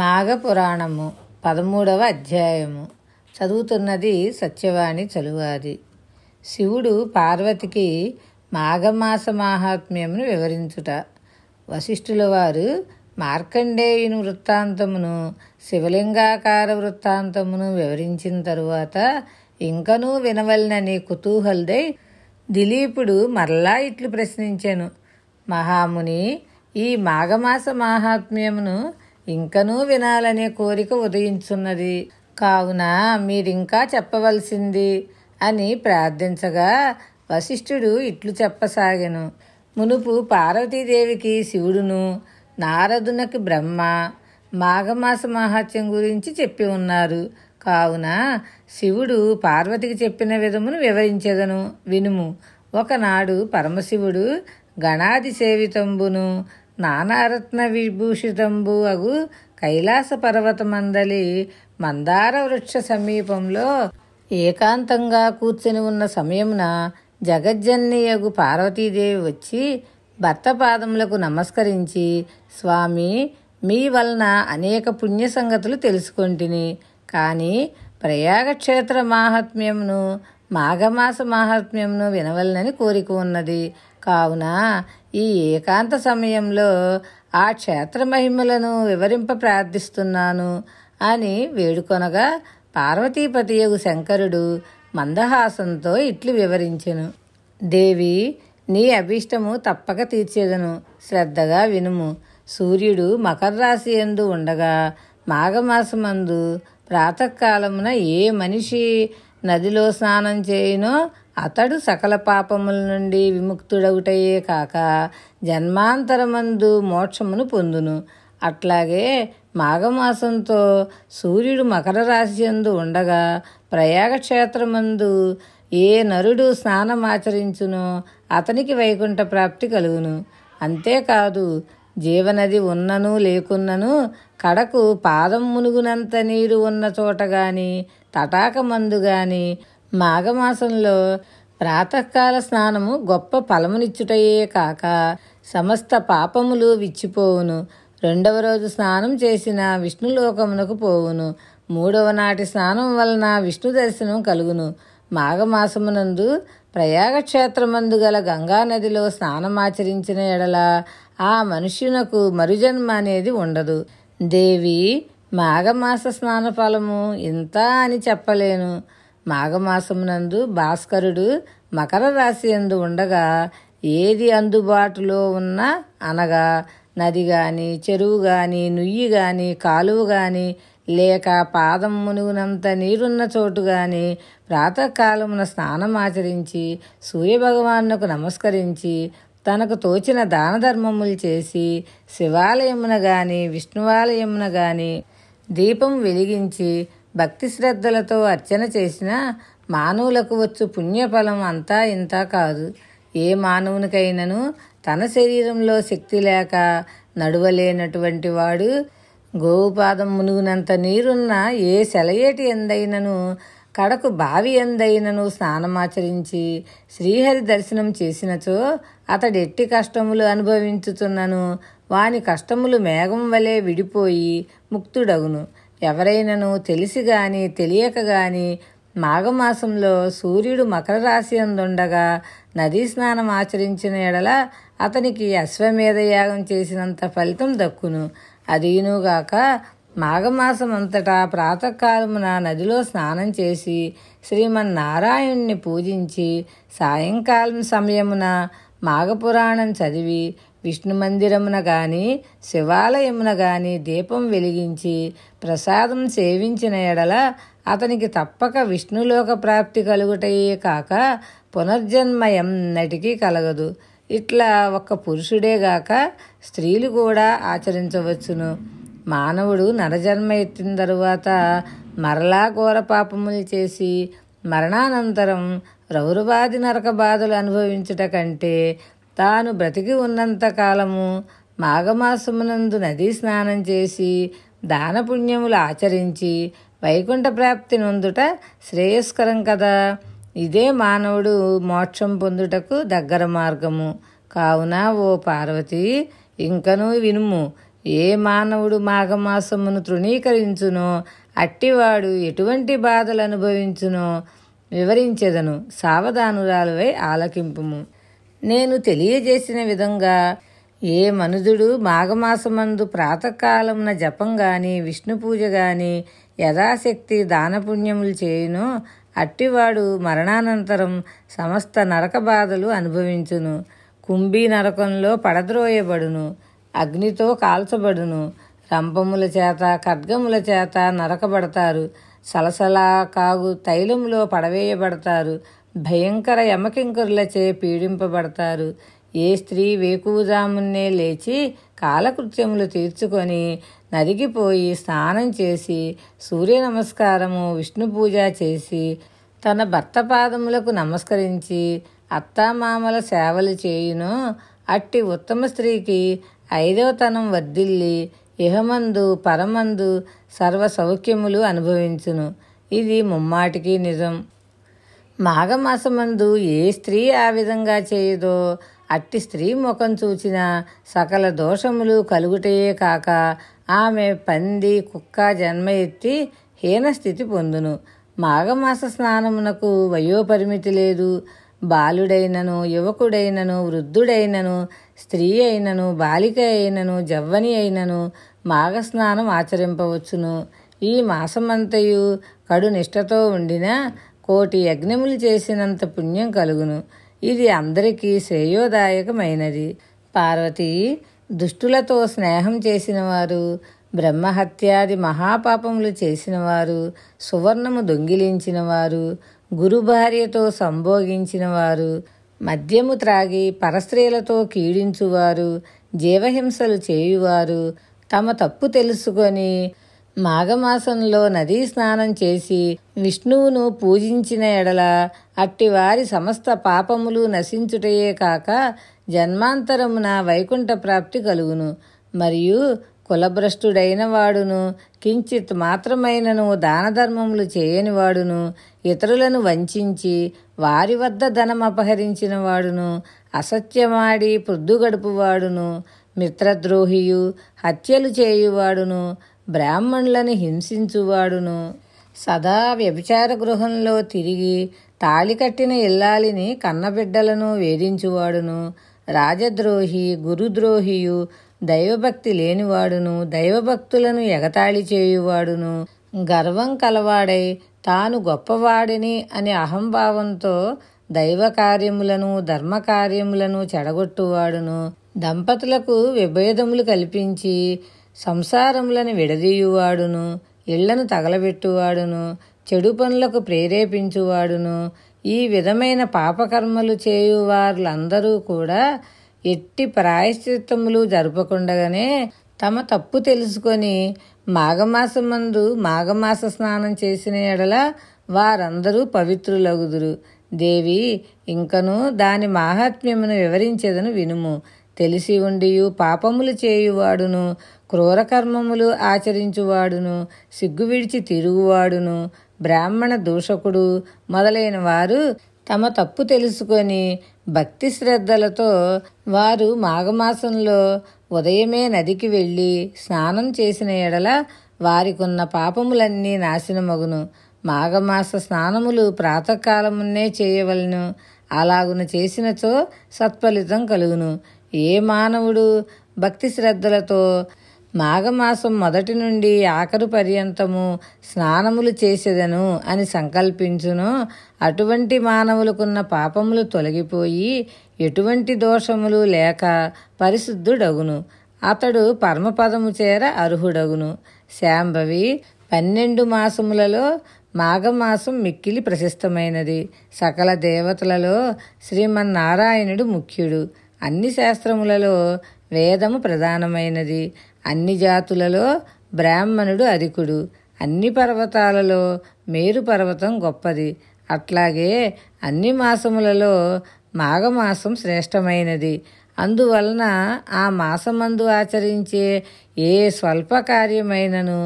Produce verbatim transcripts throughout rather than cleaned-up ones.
మాఘ పురాణము పదమూడవ అధ్యాయము. చదువుతున్నది సత్యవాణి చలువాది. శివుడు పార్వతికి మాఘమాస మాహాత్మ్యమును వివరించుట. వశిష్ఠుల వారు మార్కండేయుని వృత్తాంతమును శివలింగాకార వృత్తాంతమును వివరించిన తరువాత ఇంకనూ వినవలనని కుతూహలదై దిలీపుడు మరలా ఇట్లు ప్రశ్నించెను. మహాముని, ఈ మాఘమాస మాహాత్మ్యమును ఇంకనూ వినాలనే కోరిక ఉదయించున్నది, కావున మీరింకా చెప్పవలసింది అని ప్రార్థించగా వశిష్ఠుడు ఇట్లు చెప్పసాగెను. మునుపు పార్వతీదేవికి శివుడును, నారదునకు బ్రహ్మ మాఘమాస మహాత్యం గురించి చెప్పి ఉన్నారు. కావున శివుడు పార్వతికి చెప్పిన విధమును వివరించెదను, వినుము. ఒకనాడు పరమశివుడు గణాది సేవితంబును నానారత్న విభూషితంబు అగు కైలాస పర్వతమందలి మందార వృక్ష సమీపంలో ఏకాంతంగా కూర్చుని ఉన్న సమయమున జగజ్జన్నియగు పార్వతీదేవి వచ్చి భర్త పాదములకు నమస్కరించి, స్వామి, మీ వలన అనేక పుణ్య సంగతులు తెలుసుకొంటిని, కానీ ప్రయాగక్షేత్ర మాహాత్మ్యమును మాఘమాస మాహాత్మ్యమును వినవలనని కోరిక ఉన్నది. కావున ఈ ఏకాంత సమయంలో ఆ క్షేత్ర మహిమలను వివరింప ప్రార్థిస్తున్నాను అని వేడుకొనగా పార్వతీపతియగు శంకరుడు మందహాసంతో ఇట్లు వివరించెను. దేవి, నీ అభిష్టము తప్పక తీర్చేదను, శ్రద్ధగా వినుము. సూర్యుడు మకర రాశి యందు ఉండగా మాఘమాసమందు ప్రాతకాలమున ఏ మనిషి నదిలో స్నానం చేయునో అతడు సకల పాపముల నుండి విముక్తుడవుటయే కాక జన్మాంతరమందు మోక్షమును పొందును. అట్లాగే మాఘమాసంతో సూర్యుడు మకర రాశియందు ఉండగా ప్రయాగక్షేత్రమందు ఏ నరుడు స్నానమాచరించునో అతనికి వైకుంఠ ప్రాప్తి కలుగును. అంతేకాదు, జీవనది ఉన్నను లేకున్నను కడకు పాదం మునుగునంత నీరు ఉన్న చోట గాని తటాకమందు గాని మాఘమాసంలో ప్రాతకాల స్నానము గొప్ప ఫలమునిచ్చుటయే కాక సమస్త పాపములు విచ్చిపోవును. రెండవ రోజు స్నానం చేసిన విష్ణులోకమునకు పోవును. మూడవ నాటి స్నానం వలన విష్ణు దర్శనం కలుగును. మాఘమాసమునందు ప్రయాగక్షేత్రమందు గల గంగానదిలో స్నానమాచరించిన ఎడల ఆ మనుష్యునకు మరుజన్మ అనేది ఉండదు. దేవి, మాఘమాస స్నాన ఫలము ఇంత అని చెప్పలేను. మాఘమాసమునందు భాస్కరుడు మకర రాశి యందు ఉండగా ఏది అందుబాటులో ఉన్నా, అనగా నది గాని చెరువు గాని నుయ్యి గాని కాలువ గాని లేక పాదం మునుగునంత నీరున్న చోటు గాని ప్రాతకాలమున స్నానమాచరించి సూర్యభగవానుకు నమస్కరించి తనకు తోచిన దాన ధర్మములు చేసి శివాలయమున గాని విష్ణువాలయమున గాని దీపం వెలిగించి భక్తి శ్రద్ధలతో అర్చన చేసిన మానవులకు వచ్చు పుణ్యఫలం అంతా ఇంతా కాదు. ఏ మానవునికైనను తన శరీరంలో శక్తి లేక నడువలేనటువంటి వాడు గోవుపాదం మునుగునంత నీరున్న ఏ సెలయేటి ఎందైనను కడకు బావి ఎందైనను స్నానమాచరించి శ్రీహరి దర్శనం చేసినచో అతడు ఎట్టి కష్టములు అనుభవించుతున్నను వాని కష్టములు మేఘం వలె విడిపోయి ముక్తుడగును. ఎవరైనను తెలిసి గాని తెలియక గాని మాఘమాసంలో సూర్యుడు మకర రాశి యందుండగా నదీ స్నానం ఆచరించిన ఎడల అతనికి అశ్వమేధ యాగం చేసినంత ఫలితం దక్కును. అదీనుగాక మాఘమాసం అంతటా ప్రాతకాలమున నదిలో స్నానం చేసి శ్రీమన్నారాయణుని పూజించి సాయంకాలం సమయమున మాఘపురాణం చదివి విష్ణు మందిరమున గాని శివాలయమున గాని దీపం వెలిగించి ప్రసాదం సేవించిన ఎడల అతనికి తప్పక విష్ణులోక ప్రాప్తి కలుగుటయే కాక పునర్జన్మ ఎన్నటికీ కలగదు. ఇట్లా ఒక్క పురుషుడేగాక స్త్రీలు కూడా ఆచరించవచ్చును. మానవుడు నరజన్మ ఎత్తిన తరువాత మరలా ఘోర పాపములు చేసి మరణానంతరం రౌరవాది నరక బాధలు అనుభవించుట కంటే తాను బ్రతికి ఉన్నంత కాలము మాఘమాసమునందు నదీ స్నానం చేసి దానపుణ్యములు ఆచరించి వైకుంఠ ప్రాప్తి నొందుట శ్రేయస్కరం కదా. ఇదే మానవుడు మోక్షం పొందుటకు దగ్గర మార్గము. కావున ఓ పార్వతి, ఇంకనూ వినుము. ఏ మానవుడు మాఘమాసమును తృణీకరించునో అట్టివాడు ఎటువంటి బాధలు అనుభవించునో వివరించెదను, సావధానురాలువై ఆలకింపుము. నేను తెలియజేసిన విధంగా ఏ మనుజుడు మాఘమాసమందు ప్రాతకాలమున జపం గాని విష్ణు పూజ గాని యథాశక్తి దానపుణ్యములు చేయునో అట్టివాడు మరణానంతరం సమస్త నరక బాధలు అనుభవించును. కుంభీ నరకంలో పడద్రోయబడును, అగ్నితో కాల్చబడును, రంపముల చేత ఖడ్గముల చేత నరకబడతారు, సలసలా కాగు తైలములో పడవేయబడతారు, భయంకర యమకింకరులచే పీడింపబడతారు. ఏ స్త్రీ వేకువజామున్నే లేచి కాలకృత్యములు తీర్చుకొని నరిగిపోయి స్నానం చేసి సూర్య నమస్కారము విష్ణు పూజ చేసి తన భర్త పాదములకు నమస్కరించి అత్తామామల సేవలు చేయును అట్టి ఉత్తమ స్త్రీకి ఐదవతనం వర్ధిల్లి ఇహమందు పరమందు సర్వ సౌఖ్యములు అనుభవించును. ఇది ముమ్మాటికి నిజం. మాఘమాసమందు ఏ స్త్రీ ఆ విధంగా చేయదో అట్టి స్త్రీ ముఖం చూచిన సకల దోషములు కలుగుటయే కాక ఆమె పంది కుక్క జన్మ ఎత్తి హీనస్థితి పొందును. మాఘమాస స్నానమునకు వయోపరిమితి లేదు. బాలుడైనను యువకుడైనను వృద్ధుడైనను స్త్రీ అయినను బాలిక అయినను జవ్వని అయినను మాఘస్నానం ఆచరింపవచ్చును. ఈ మాసమంతయు కడు నిష్టతో ఉండినా కోటి యజ్ఞములు చేసినంత పుణ్యం కలుగును. ఇది అందరికీ శ్రేయోదాయకమైనది. పార్వతి, దుష్టులతో స్నేహం చేసినవారు, బ్రహ్మహత్యాది మహాపాపములు చేసినవారు, సువర్ణము దొంగిలించినవారు, గురు భార్యతో సంభోగించినవారు, మద్యము త్రాగి పరస్త్రీలతో కీడించువారు, జీవహింసలు చేయువారు తమ తప్పు తెలుసుకొని మాఘమాసంలో నదీ స్నానం చేసి విష్ణువును పూజించిన ఎడల అట్టి వారి సమస్త పాపములు నశించుటయే కాక జన్మాంతరమున వైకుంఠ ప్రాప్తి కలుగును. మరియు కులభ్రష్టుడైన వాడును కించిత్ మాత్రమైనను దాన ధర్మములు చేయని వాడును ఇతరులను వంచించి వారి వద్ద ధనం అపహరించిన వాడును అసత్యమాడి పొద్దు గడుపువాడును మిత్రద్రోహియు హత్యలు చేయువాడును బ్రాహ్మణులను హింసించువాడును సదా వ్యభిచార గృహంలో తిరిగి తాళి కట్టిన ఇల్లాలిని కన్నబిడ్డలను వేధించువాడును రాజద్రోహి గురుద్రోహియు దైవభక్తి లేనివాడును దైవభక్తులను ఎగతాళి చేయువాడును గర్వం కలవాడై తాను గొప్పవాడిని అనే అహంభావంతో దైవ కార్యములను ధర్మ కార్యములను చెడగొట్టువాడును దంపతులకు విభేదములు కల్పించి సంసారములను విడదీయువాడును ఇళ్లను తగలబెట్టువాడును చెడు పనులకు ప్రేరేపించువాడును ఈ విధమైన పాపకర్మలు చేయువారులందరూ కూడా ఎట్టి ప్రాయశ్చిత్తములు జరపకుండగానే తమ తప్పు తెలుసుకొని మాఘమాసమందు మాఘమాస స్నానం చేసిన ఎడల వారందరూ పవిత్రులగుదురు. దేవి, ఇంకను దాని మాహాత్మ్యమును వివరించేదను వినుము. తెలిసి ఉండియు పాపములు చేయువాడును క్రూరకర్మములు ఆచరించువాడును సిగ్గు విడిచి తిరుగువాడును బ్రాహ్మణ దూషకుడు మొదలైన వారు తమ తప్పు తెలుసుకొని భక్తి శ్రద్ధలతో వారు మాఘమాసంలో ఉదయమే నదికి వెళ్ళి స్నానం చేసిన ఎడల వారికున్న పాపములన్నీ నాశనమగును. మాఘమాస స్నానములు ప్రాతకాలమున్నే చేయవలను. అలాగున చేసినచో సత్ఫలితం కలుగును. ఏ మానవుడు భక్తి శ్రద్ధలతో మాఘమాసం మొదటి నుండి ఆఖరు పర్యంతము స్నానములు చేసేదను అని సంకల్పించును అటువంటి మానవులకున్న పాపములు తొలగిపోయి ఎటువంటి దోషములు లేక పరిశుద్ధుడగును. అతడు పరమపదము చేర అర్హుడగును. శాంభవి, పన్నెండు మాసములలో మాఘమాసం మిక్కిలి ప్రశస్తమైనది. సకల దేవతలలో శ్రీమన్నారాయణుడు ముఖ్యుడు. అన్ని శాస్త్రములలో వేదము ప్రధానమైనది. అన్ని జాతులలో బ్రాహ్మణుడు అధికుడు. అన్ని పర్వతాలలో మేరు పర్వతం గొప్పది. అట్లాగే అన్ని మాసములలో మాఘమాసం శ్రేష్టమైనది. అందువలన ఆ మాసమందు ఆచరించే ఏ స్వల్ప కార్యమైనను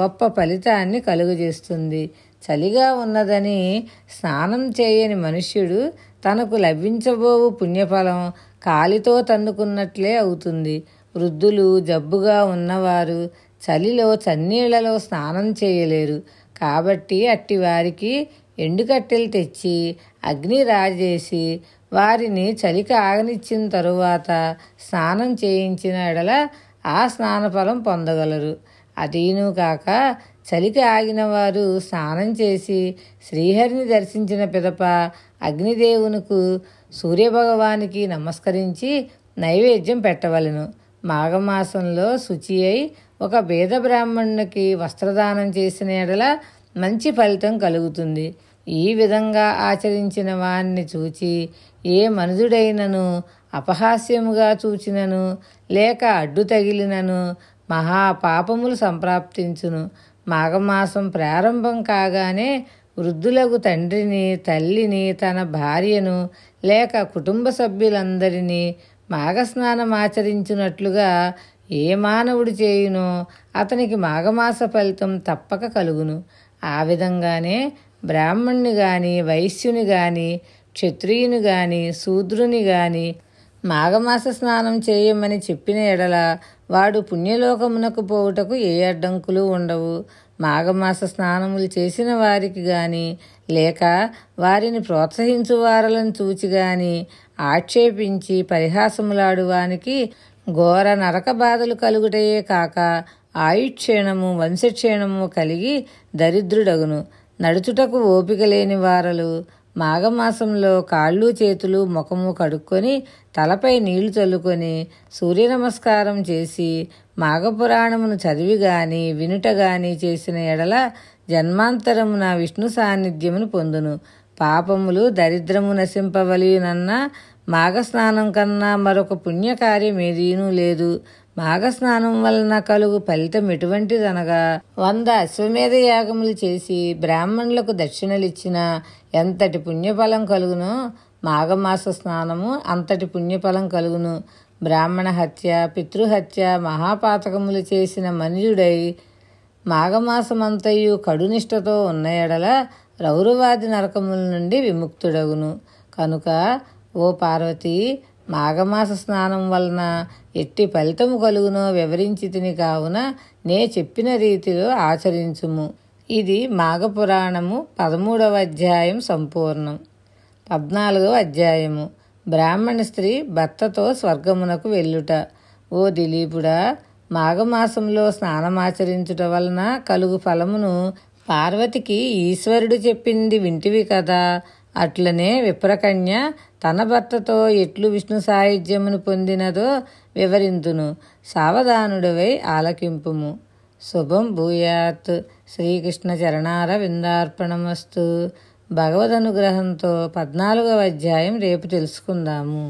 గొప్ప ఫలితాన్ని కలుగజేస్తుంది. చలిగా ఉన్నదని స్నానం చేయని మనుష్యుడు తనకు లభించబోవు పుణ్యఫలం కాలితో తన్నుకున్నట్లే అవుతుంది. వృద్ధులు, జబ్బుగా ఉన్నవారు చలిలో చన్నీళ్లలో స్నానం చేయలేరు. కాబట్టి అట్టి వారికి ఎండుకట్టెలు తెచ్చి అగ్ని రాజేసి వారిని చలికి ఆగనిచ్చిన తరువాత స్నానం చేయించిన ఎడల ఆ స్నానఫలం పొందగలరు. అదీను కాక చలికి ఆగిన వారు స్నానం చేసి శ్రీహరిని దర్శించిన పిదప అగ్నిదేవునికి, సూర్యభగవానికి నమస్కరించి నైవేద్యం పెట్టవలెను. మాఘమాసంలో శుచి అయి ఒక బేద బ్రాహ్మణునికి వస్త్రదానం చేసిన ఎడల మంచి ఫలితం కలుగుతుంది. ఈ విధంగా ఆచరించిన వాణ్ణి చూచి ఏ మనుజుడైనను అపహాస్యముగా చూచినను లేక అడ్డు తగిలినను మహాపాపములు సంప్రాప్తించును. మాఘమాసం ప్రారంభం కాగానే వృద్ధులకు తండ్రిని, తల్లిని, తన భార్యను లేక కుటుంబ సభ్యులందరినీ మాఘస్నానం ఆచరించినట్లుగా ఏ మానవుడు చేయునో అతనికి మాఘమాస ఫలితం తప్పక కలుగును. ఆ విధంగానే బ్రాహ్మణ్ణి గాని, వైశ్యుని గాని, క్షత్రియుని గాని, శూద్రుని గాని మాఘమాస స్నానం చేయమని చెప్పిన ఎడల వాడు పుణ్యలోకమునకు పోవుటకు ఏ అడ్డంకులు ఉండవు. మాఘమాస స్నానములు చేసిన వారికి గాని లేక వారిని ప్రోత్సహించువారలను చూచి గాని ఆక్షేపించి పరిహాసములాడువానికి ఘోర నరక బాధలు కలుగుటయే కాక ఆయుక్షీణము, వంశక్షీణము కలిగి దరిద్రుడగును. నడుచుటకు ఓపిక లేని వారలు మాఘమాసంలో కాళ్ళు, చేతులు, ముఖము కడుక్కొని తలపై నీళ్లు చల్లుకొని సూర్య నమస్కారం చేసి మాఘపురాణమును చదివి గాని వినుట గాని చేసిన ఎడల జన్మాంతరమున విష్ణు సాన్నిధ్యమును పొందును. పాపములు, దరిద్రము నశింపవలయునన్న మాఘస్నానం కన్నా మరొక పుణ్యకార్యం ఏదీనూ లేదు. మాఘస్నానం వలన కలుగు ఫలితం ఎటువంటిదనగా వంద అశ్వమేధ యాగములు చేసి బ్రాహ్మణులకు దక్షిణలిచ్చిన ఎంతటి పుణ్యఫలం కలుగునో మాఘమాస స్నానము అంతటి పుణ్యఫలం కలుగును. బ్రాహ్మణ హత్య, పితృహత్య, మహాపాతకములు చేసిన మనుజుడై మాఘమాసమంతయు కడునిష్టతో ఉన్న ఎడల రౌరవాది నరకముల నుండి విముక్తుడగును. కనుక ఓ పార్వతి, మాఘమాస స్నానం వలన ఎట్టి ఫలితము కలుగునో వివరించి తిని కావున నే చెప్పిన రీతిలో ఆచరించుము. ఇది మాఘపురాణము పదమూడవ అధ్యాయం సంపూర్ణం. పద్నాలుగవ అధ్యాయము. బ్రాహ్మణ స్త్రీ భర్తతో స్వర్గమునకు వెళ్ళుట. ఓ దిలీపుడా, మాఘమాసంలో స్నానమాచరించుట వలన కలుగు ఫలమును పార్వతికి ఈశ్వరుడు చెప్పింది వింటివి కదా. అట్లనే విప్రకన్య తన భర్తతో ఎట్లు విష్ణు సాయుధ్యమును పొందినదో వివరింతును. సావధానుడవై ఆలకింపుము. శుభం భూయాత్. శ్రీకృష్ణ చరణారవిందార్పణమస్తు. భగవద్ అనుగ్రహంతో పద్నాలుగవ అధ్యాయం రేపు తెలుసుకుందాము.